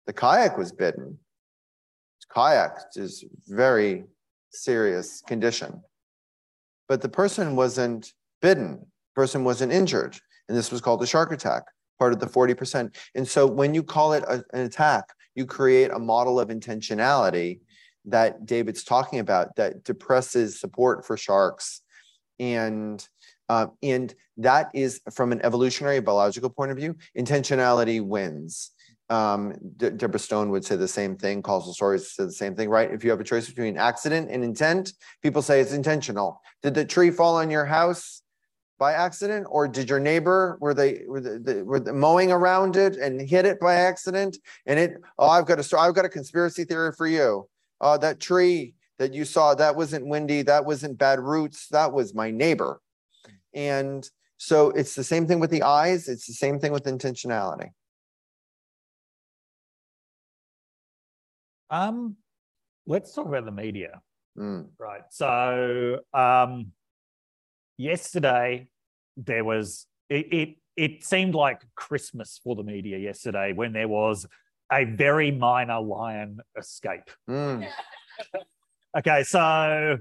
The kayak was bitten. Kayak is very serious condition. But the person wasn't bitten. The person wasn't injured. And this was called a shark attack, part of the forty percent. And so when you call it a, an attack, you create a model of intentionality that David's talking about that depresses support for sharks. And, uh, and that is, from an evolutionary biological point of view, intentionality wins. Um, De Deborah Stone would say the same thing, causal stories say the same thing, right? If you have a choice between accident and intent, people say it's intentional. Did the tree fall on your house by accident, or did your neighbor, were they, were they, were they mowing around it and hit it by accident? And it, oh, I've got a, I've got a conspiracy theory for you. Uh, that tree that you saw, that wasn't windy, that wasn't bad roots, that was my neighbor. And so it's the same thing with the eyes, it's the same thing with intentionality. Um, let's talk about the media, mm. right? So um, yesterday there was, it, it, it seemed like Christmas for the media yesterday when there was a very minor lion escape. Mm. Okay, so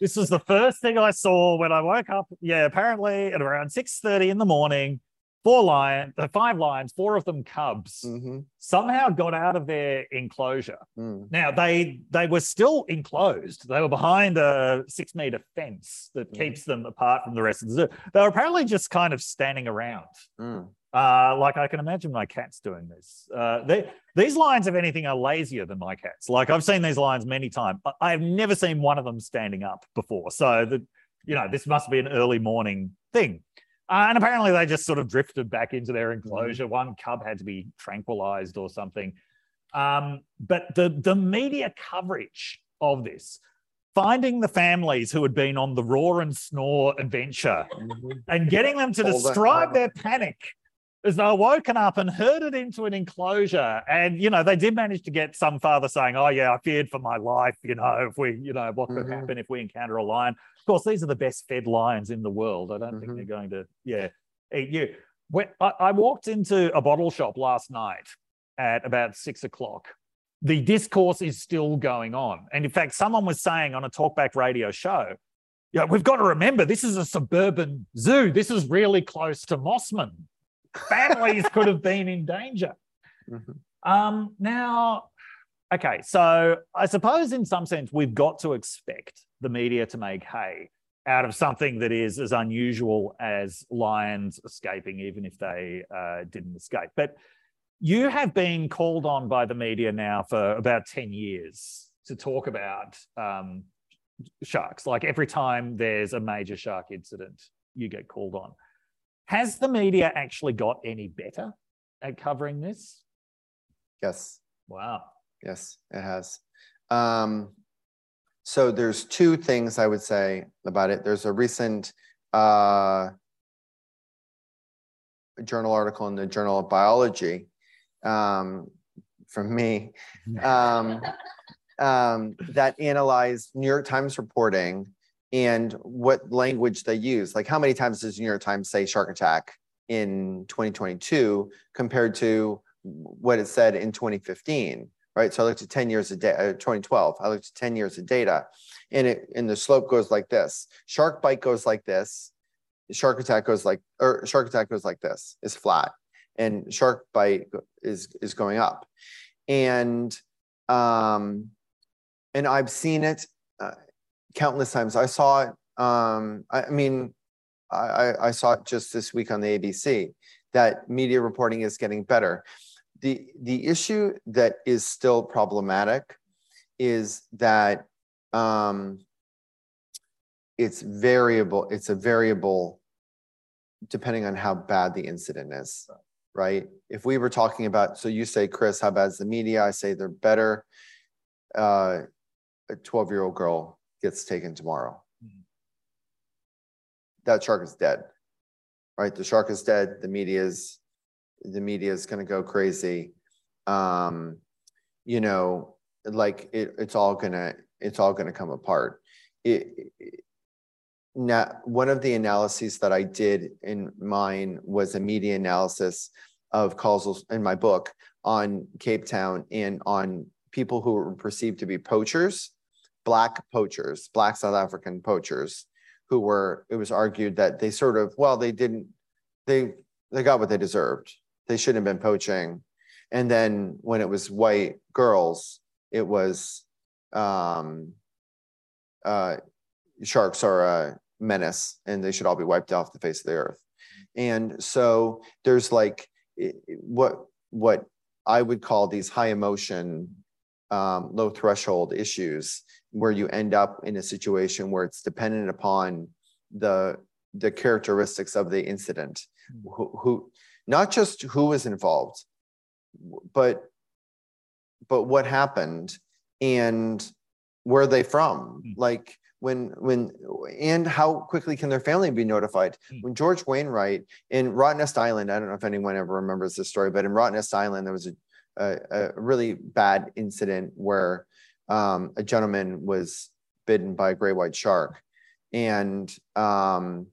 this was the first thing I saw when I woke up. Yeah, apparently at around six thirty in the morning, four lions, five lions, four of them cubs, mm-hmm. somehow got out of their enclosure. Mm. Now, they they were still enclosed. They were behind a six-meter fence that mm. keeps them apart from the rest of the zoo. They were apparently just kind of standing around. Mm. Uh, like, I can imagine my cat's doing this. Uh, they, these lions, if anything, are lazier than my cats. Like, I've seen these lions many times. I've never seen one of them standing up before. So, the, you know, this must be an early morning thing. Uh, and apparently they just sort of drifted back into their enclosure. Mm-hmm. One cub had to be tranquilized or something. Um, but the, the media coverage of this, finding the families who had been on the roar and snore adventure mm-hmm. and getting them to Hold describe their panic as they were woken up and herded into an enclosure. And, you know, they did manage to get some father saying, oh, yeah, I feared for my life, you know, if we, you know, what could mm-hmm. happen if we encounter a lion. Of course, these are the best fed lions in the world. I don't mm-hmm. think they're going to, yeah, eat you. When, I, I walked into a bottle shop last night at about six o'clock. The discourse is still going on. And in fact, someone was saying on a talkback radio show, yeah, we've got to remember this is a suburban zoo. This is really close to Mossman. Families could have been in danger. Mm-hmm. um, now, okay, so I suppose in some sense we've got to expect the media to make hay out of something that is as unusual as lions escaping, even if they uh, didn't escape. But you have been called on by the media now for about ten years to talk about um, sharks. Like every time there's a major shark incident, you get called on. Has the media actually got any better at covering this? Yes. Wow. Yes, it has. Um, so there's two things I would say about it. There's a recent uh, journal article in the Journal of Biology um, from me um, um, that analyzed New York Times reporting and what language they use. Like how many times does New York Times say shark attack in twenty twenty-two compared to what it said in twenty fifteen, right? So I looked at ten years of data, uh, twenty twelve, I looked at ten years of data, and it and the slope goes like this. Shark bite goes like this, shark attack goes like, or shark attack goes like this, it's flat, and shark bite is, is going up. And, um, and I've seen it uh, countless times. I saw it, um, I, I mean, I, I saw it just this week on the A B C, that media reporting is getting better. The, the issue that is still problematic is that um, it's variable, it's a variable depending on how bad the incident is, right? If we were talking about, so you say, Chris, how bad's the media? I say they're better. Uh, a twelve-year-old girl gets taken tomorrow. Mm-hmm. That shark is dead, right? The shark is dead, the media is the media is going to go crazy. Um, you know, like it, it's all going to, it's all going to come apart. It, it, now, one of the analyses that I did in mine was a media analysis of causal, in my book, on Cape Town and on people who were perceived to be poachers, black poachers, black South African poachers, who were, it was argued that they sort of, well, they didn't, they, they got what they deserved. They shouldn't have been poaching. And then when it was white girls, it was um, uh, sharks are a menace and they should all be wiped off the face of the earth. And so there's like what, what I would call these high emotion, um, low threshold issues where you end up in a situation where it's dependent upon the, the characteristics of the incident, who, who not just who was involved, but but what happened and where are they from? Mm. Like when when and how quickly can their family be notified? Mm. When George Wainwright in Rottnest Island, I don't know if anyone ever remembers this story, but in Rottnest Island there was a a, a really bad incident where um, a gentleman was bitten by a gray white shark, and um,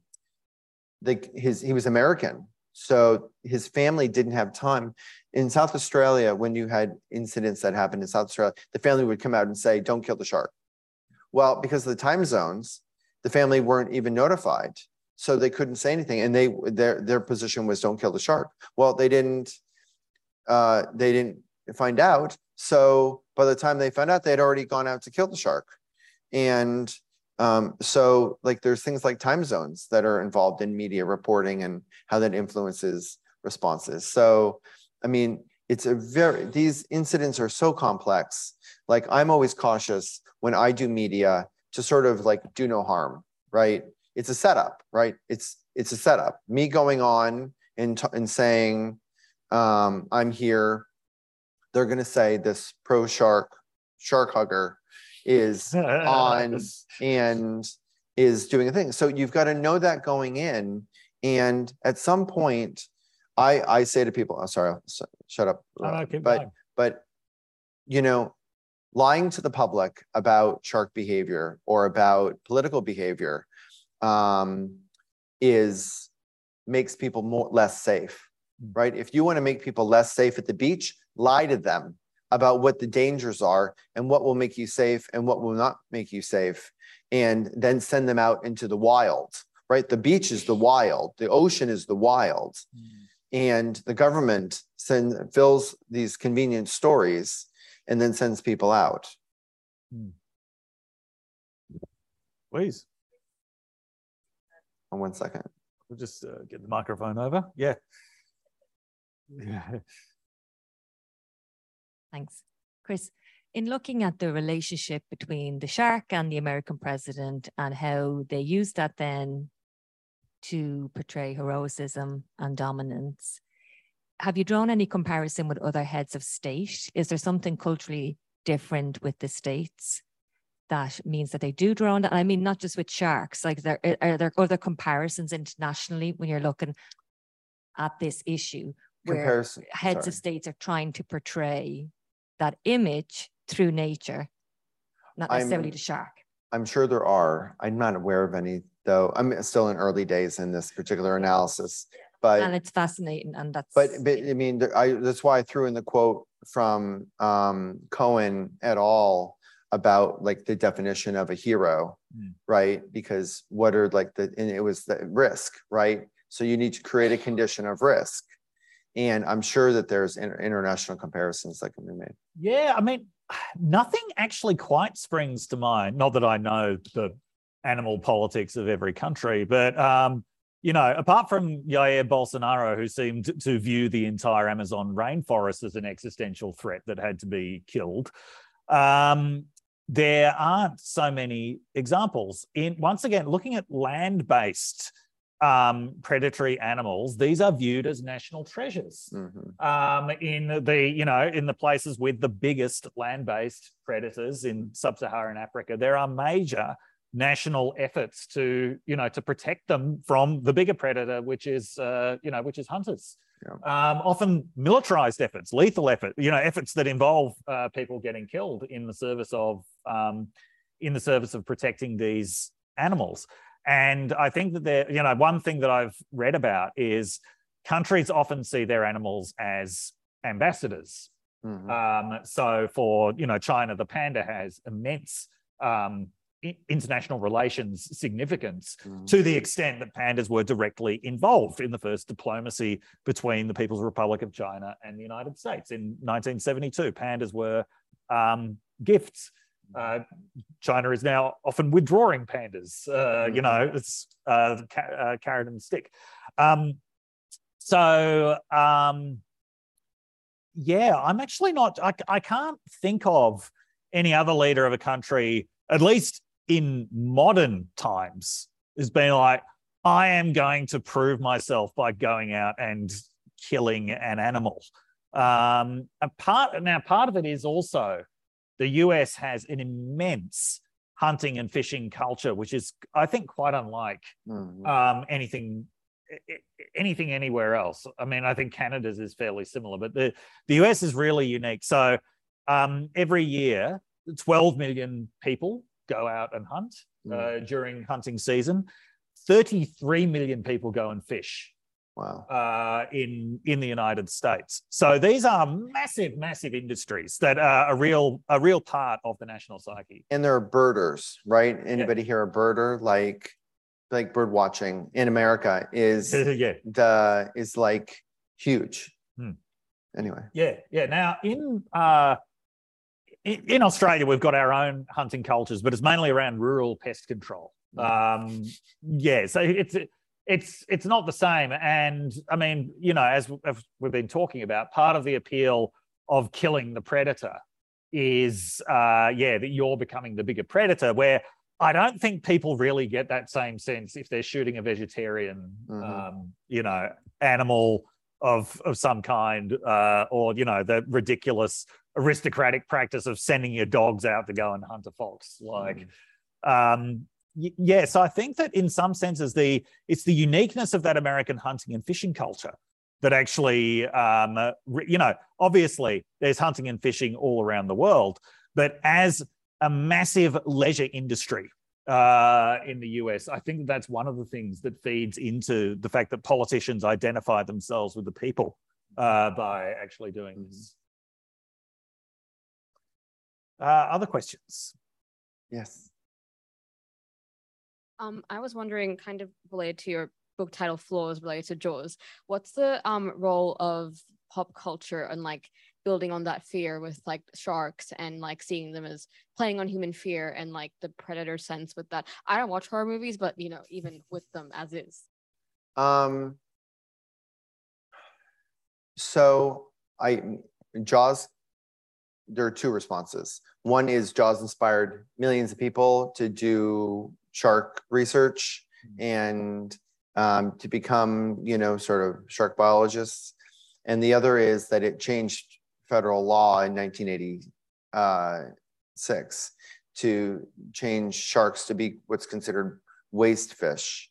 the his he was American. So his family didn't have time. In South Australia, when you had incidents that happened in South Australia, the family would come out and say, don't kill the shark. Well, because of the time zones, the family weren't even notified. So they couldn't say anything. And they their, their position was don't kill the shark. Well, they didn't, uh, they didn't find out. So by the time they found out, they'd already gone out to kill the shark. And Um, so like there's things like time zones that are involved in media reporting and how that influences responses. So, I mean, it's a very, these incidents are so complex. Like I'm always cautious when I do media to sort of like do no harm, right? It's a setup, right? It's, it's a setup. Me going on and, t and saying, um, I'm here, they're gonna say this pro shark, shark hugger is on and is doing a thing. So you've got to know that going in. And at some point, I I say to people, I'm oh, sorry, I'll shut up. No, no, but going. but you know, lying to the public about shark behavior or about political behavior um, is makes people more less safe, right? If you want to make people less safe at the beach, lie to them about what the dangers are and what will make you safe and what will not make you safe, and then send them out into the wild, right? The beach is the wild, the ocean is the wild. Mm. And the government send, fills these convenient stories and then sends people out. Mm. Please. Oh, one second. We'll just uh, get the microphone over, yeah. Yeah. Thanks, Chris. in looking at the relationship between the shark and the American president and how they used that then to portray heroism and dominance. Have you drawn any comparison with other heads of state? Is there something culturally different with the states that means that they do draw on that? I mean, not just with sharks, like there, are there other comparisons internationally when you're looking at this issue where comparison, heads sorry. of states are trying to portray that image through nature, not necessarily I'm, the shark? I'm sure there are. I'm not aware of any, though. I'm still in early days in this particular analysis. But, and it's fascinating, and that's. But, but I mean, I, that's why I threw in the quote from um, Cohen et al. About like the definition of a hero, mm. right? Because what are like the, and it was the risk, right? So you need to create a condition of risk, and I'm sure that there's inter international comparisons that can be made. Yeah, I mean, nothing actually quite springs to mind. Not that I know the animal politics of every country, but. Um, You know, apart from Jair Bolsonaro, who seemed to view the entire Amazon rainforest as an existential threat that had to be killed, um, there aren't so many examples. In once again, looking at land-based um, predatory animals, these are viewed as national treasures. Mm-hmm. um, in the you know in the places with the biggest land-based predators in sub-Saharan Africa, there are major national efforts to you know to protect them from the bigger predator, which is uh, you know which is hunters. Yeah. Um, often militarized efforts, lethal effort, you know efforts that involve uh, people getting killed in the service of um, in the service of protecting these animals. And I think that there, you know one thing that I've read about is countries often see their animals as ambassadors. Mm-hmm. Um, so for you know China, the panda has immense um, international relations significance, mm. to the extent that pandas were directly involved in the first diplomacy between the People's Republic of China and the United States in nineteen seventy-two. Pandas were um, gifts. Uh, China is now often withdrawing pandas, uh, you know, it's uh, ca uh, carrot and stick. Um, so, um, yeah, I'm actually not, I, I can't think of any other leader of a country, at least in modern times, has been like, I am going to prove myself by going out and killing an animal. Um, a part, now, part of it is also the U S has an immense hunting and fishing culture, which is, I think, quite unlike mm-hmm. um, anything anything anywhere else. I mean, I think Canada's is fairly similar, but the, the U S is really unique. So um, every year, twelve million people go out and hunt uh, during hunting season. thirty-three million people go and fish. Wow. uh, in, in the United States. So these are massive, massive industries that are a real, a real part of the national psyche. And there are birders, right? Anybody yeah. here a birder? Like, like bird watching in America is, yeah. the, is like huge. Hmm. Anyway. Yeah, yeah. Now in... Uh, In Australia, we've got our own hunting cultures, but it's mainly around rural pest control. Um, yeah, so it's it's it's not the same. And I mean, you know, as we've been talking about, part of the appeal of killing the predator is, uh, yeah, that you're becoming the bigger predator. Where I don't think people really get that same sense if they're shooting a vegetarian, mm-hmm. um, you know, animal of of some kind, uh, or you know, the ridiculous aristocratic practice of sending your dogs out to go and hunt a fox. Like, mm. um, yeah, so I think that in some senses, the it's the uniqueness of that American hunting and fishing culture that actually, um, uh, you know, obviously there's hunting and fishing all around the world, but as a massive leisure industry uh, in the U S, I think that's one of the things that feeds into the fact that politicians identify themselves with the people uh, by actually doing this. Uh, other questions? Yes. Um, I was wondering, kind of related to your book title, Flaws, related to Jaws, what's the um, role of pop culture and like building on that fear with like sharks and like seeing them as playing on human fear and like the predator sense with that? I don't watch horror movies, but you know, even with them as is. Um, so I, Jaws there are two responses. One is Jaws inspired millions of people to do shark research and um, to become, you know, sort of shark biologists. And the other is that it changed federal law in nineteen eighty-six to change sharks to be what's considered waste fish,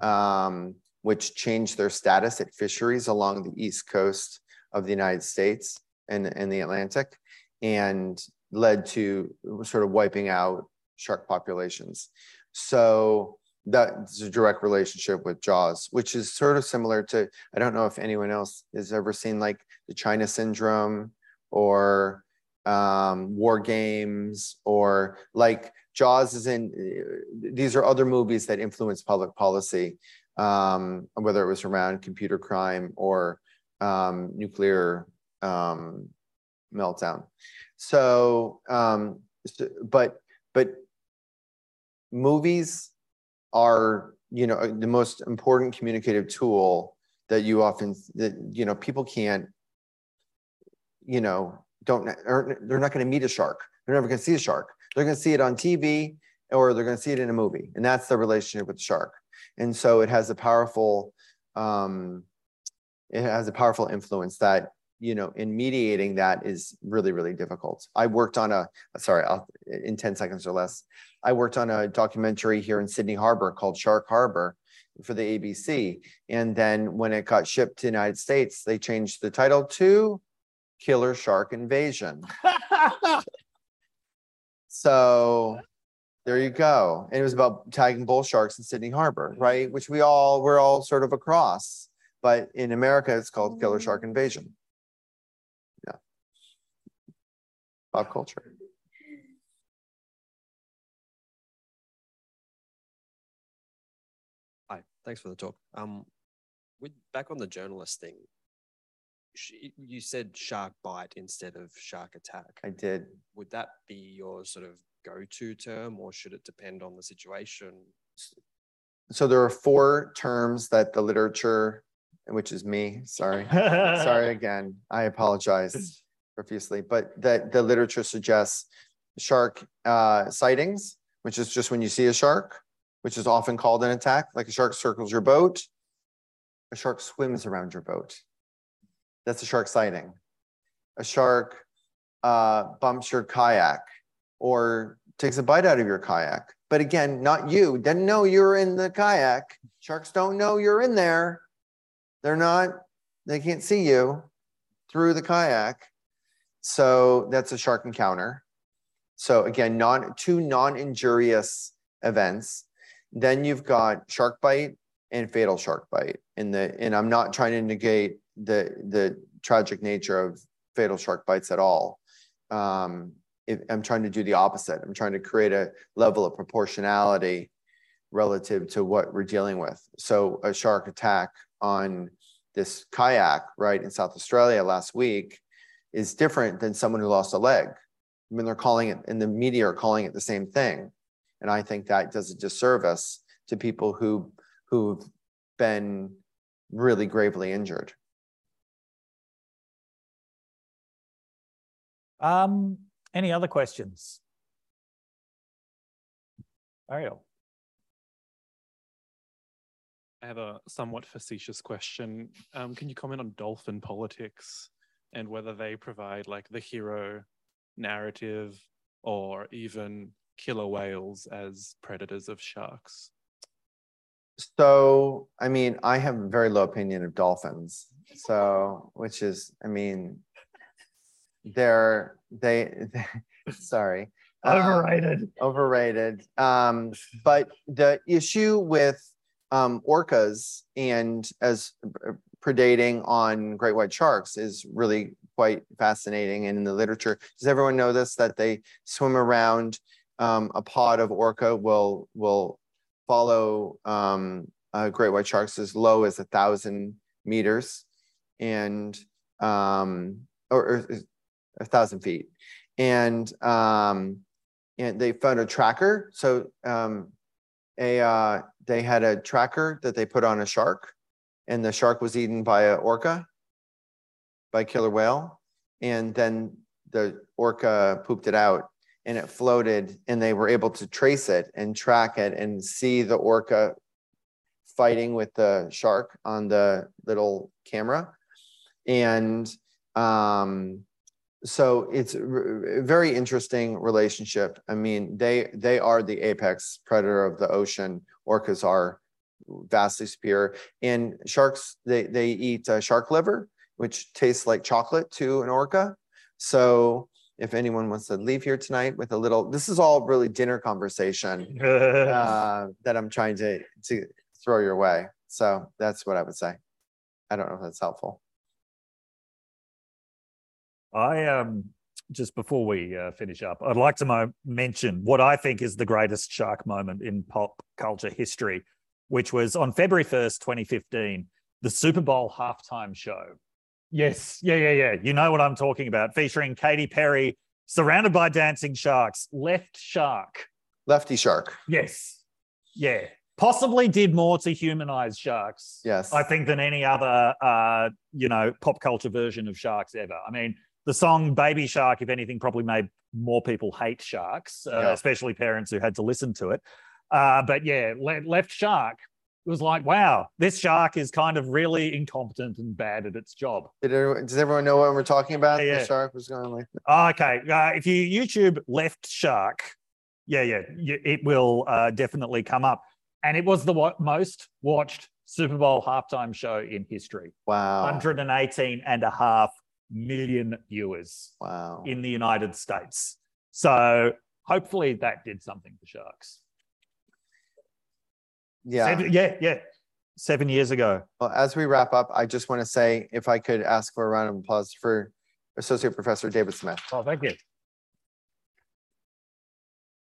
um, which changed their status at fisheries along the East Coast of the United States and, and the Atlantic, and led to sort of wiping out shark populations. So that's a direct relationship with Jaws, which is sort of similar to, I don't know if anyone else has ever seen like the China Syndrome or um, War Games, or like Jaws is in, these are other movies that influence public policy, um, whether it was around computer crime or um, nuclear um, meltdown. So, um, but, but movies are, you know, the most important communicative tool that you often, that, you know, people can't, you know, don't, they're not going to meet a shark. They're never going to see a shark. They're going to see it on T V, or they're going to see it in a movie. And that's the relationship with the shark. And so it has a powerful, um, it has a powerful influence that, you know, in mediating that is really, really difficult. I worked on a, sorry, I'll, in ten seconds or less, I worked on a documentary here in Sydney Harbor called Shark Harbor for the A B C. And then when it got shipped to the United States, they changed the title to Killer Shark Invasion. So there you go. And it was about tagging bull sharks in Sydney Harbor, right? Which we all, we're all sort of across, but in America, it's called Killer Shark Invasion. Pop culture. Hi, thanks for the talk. Um, with, back on the journalist thing, she, you said shark bite instead of shark attack. I did. Would that be your sort of go-to term, or should it depend on the situation? So there are four terms that the literature, which is me, sorry, sorry again, I apologize profusely, but that the literature suggests shark uh, sightings, which is just when you see a shark, which is often called an attack. Like a shark circles your boat, a shark swims around your boat. That's a shark sighting. A shark uh, bumps your kayak or takes a bite out of your kayak. But again, not you, didn't know you're in the kayak. Sharks don't know you're in there. They're not, they can't see you through the kayak. So that's a shark encounter. So again, non, two non-injurious events. Then you've got shark bite and fatal shark bite. And, the, and I'm not trying to negate the, the tragic nature of fatal shark bites at all. Um, if, I'm trying to do the opposite. I'm trying to create a level of proportionality relative to what we're dealing with. So a shark attack on this kayak, right, in South Australia last week, is different than someone who lost a leg. I mean, they're calling it, and the media are calling it the same thing. And I think that does a disservice to people who, who've been really gravely injured. Um, any other questions? Ariel. I have a somewhat facetious question. Um, can you comment on dolphin politics and whether they provide like the hero narrative or even killer whales as predators of sharks? So, I mean, I have a very low opinion of dolphins. So, which is, I mean, they're, they, they sorry. Overrated. Um, overrated. Um, but the issue with um, orcas and as, uh, predating on great white sharks is really quite fascinating. And in the literature, does everyone know this, that they swim around, um, a pod of orca will, will follow um, uh, great white sharks as low as a thousand meters and, um, or, or a thousand feet. And, um, and they found a tracker. So um, a, uh, they had a tracker that they put on a shark, and the shark was eaten by an orca, by a killer whale. And then the orca pooped it out and it floated, and they were able to trace it and track it and see the orca fighting with the shark on the little camera. And um, so it's a very interesting relationship. I mean, they, they are the apex predator of the ocean. Orcas are vastly superior. And sharks, they, they eat uh, shark liver, which tastes like chocolate to an orca. So if anyone wants to leave here tonight with a little, this is all really dinner conversation uh, that I'm trying to, to throw your way. So that's what I would say. I don't know if that's helpful. I, um, just before we uh, finish up, I'd like to mention what I think is the greatest shark moment in pop culture history, which was on February first, twenty fifteen, the Super Bowl halftime show. Yes. Yeah, yeah, yeah. You know what I'm talking about. Featuring Katy Perry, surrounded by dancing sharks. Left Shark. Lefty Shark. Yes. Yeah. Possibly did more to humanize sharks. Yes. I think than any other, uh, you know, pop culture version of sharks ever. I mean, the song Baby Shark, if anything, probably made more people hate sharks, uh, yeah. especially parents who had to listen to it. Uh, but yeah, Le- Left Shark. It was like, wow, this shark is kind of really incompetent and bad at its job. Did everyone, does everyone know what we're talking about? Yeah, yeah. The shark was going like that. Oh, okay. Uh, if you YouTube Left Shark, yeah, yeah, it will uh, definitely come up. And it was the wa- most watched Super Bowl halftime show in history. Wow. one hundred eighteen and a half million viewers. Wow. In the United States. So hopefully that did something for sharks. Yeah. Seven, yeah, yeah. Seven years ago. Well, as we wrap up, I just want to say if I could ask for a round of applause for Associate Professor David Smith. Oh, thank you.